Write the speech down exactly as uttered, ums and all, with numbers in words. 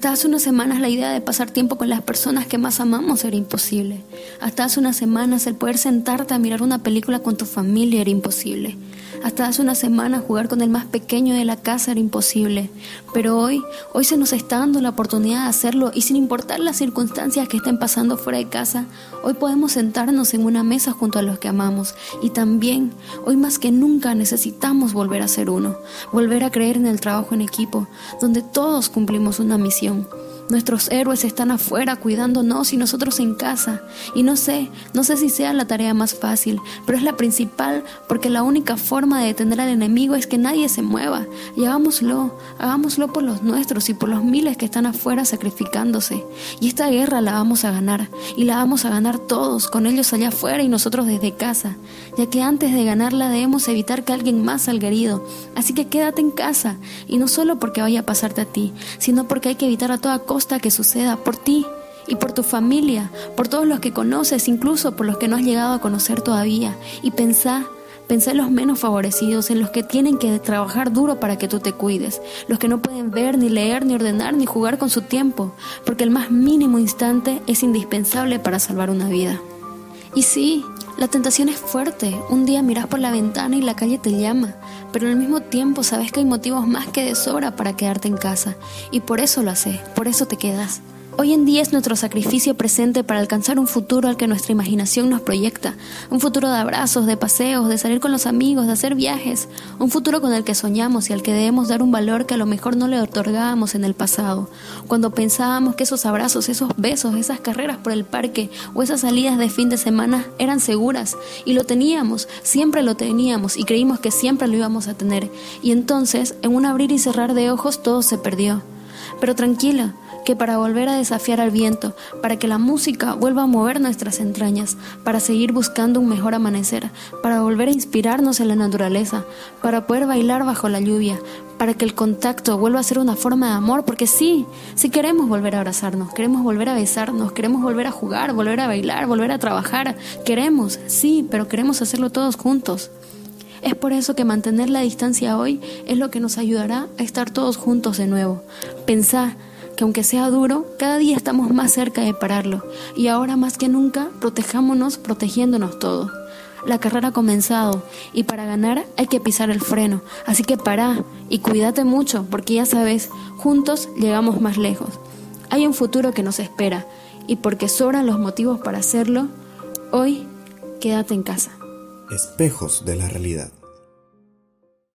Hasta hace unas semanas la idea de pasar tiempo con las personas que más amamos era imposible. Hasta hace unas semanas el poder sentarte a mirar una película con tu familia era imposible. Hasta hace unas semanas jugar con el más pequeño de la casa era imposible. Pero hoy, hoy se nos está dando la oportunidad de hacerlo, y sin importar las circunstancias que estén pasando fuera de casa, hoy podemos sentarnos en una mesa junto a los que amamos. Y también, hoy más que nunca necesitamos volver a ser uno, volver a creer en el trabajo en equipo, donde todos cumplimos una misión. Nuestros héroes están afuera cuidándonos y nosotros en casa. Y no sé, no sé si sea la tarea más fácil, pero es la principal, porque la única forma de detener al enemigo es que nadie se mueva. Y hagámoslo, hagámoslo por los nuestros y por los miles que están afuera sacrificándose. Y esta guerra la vamos a ganar, y la vamos a ganar todos, con ellos allá afuera y nosotros desde casa. Ya que antes de ganarla debemos evitar que alguien más salga herido. Así que quédate en casa, y no solo porque vaya a pasarte a ti, sino porque hay que evitar a toda costa que suceda por ti y por tu familia, por todos los que conoces, incluso por los que no has llegado a conocer todavía. Y pensá, pensá en los menos favorecidos, en los que tienen que trabajar duro para que tú te cuides, los que no pueden ver, ni leer, ni ordenar, ni jugar con su tiempo, porque el más mínimo instante es indispensable para salvar una vida. Y sí, la tentación es fuerte. Un día miras por la ventana y la calle te llama, pero al mismo tiempo sabes que hay motivos más que de sobra para quedarte en casa, y por eso lo haces, por eso te quedas. Hoy en día es nuestro sacrificio presente para alcanzar un futuro al que nuestra imaginación nos proyecta. Un futuro de abrazos, de paseos, de salir con los amigos, de hacer viajes. Un futuro con el que soñamos y al que debemos dar un valor que a lo mejor no le otorgábamos en el pasado. Cuando pensábamos que esos abrazos, esos besos, esas carreras por el parque o esas salidas de fin de semana eran seguras. Y lo teníamos, siempre lo teníamos, y creímos que siempre lo íbamos a tener. Y entonces, en un abrir y cerrar de ojos, todo se perdió. Pero tranquila, que para volver a desafiar al viento, para que la música vuelva a mover nuestras entrañas, para seguir buscando un mejor amanecer, para volver a inspirarnos en la naturaleza, para poder bailar bajo la lluvia, para que el contacto vuelva a ser una forma de amor, porque sí, sí queremos volver a abrazarnos, queremos volver a besarnos, queremos volver a jugar, volver a bailar, volver a trabajar, queremos, sí, pero queremos hacerlo todos juntos. Es por eso que mantener la distancia hoy es lo que nos ayudará a estar todos juntos de nuevo. Pensá que aunque sea duro, cada día estamos más cerca de pararlo, y ahora más que nunca protejámonos protegiéndonos todos. La carrera ha comenzado, y para ganar hay que pisar el freno, así que pará y cuídate mucho, porque ya sabes, juntos llegamos más lejos. Hay un futuro que nos espera, y porque sobran los motivos para hacerlo, hoy quédate en casa. Espejos de la realidad.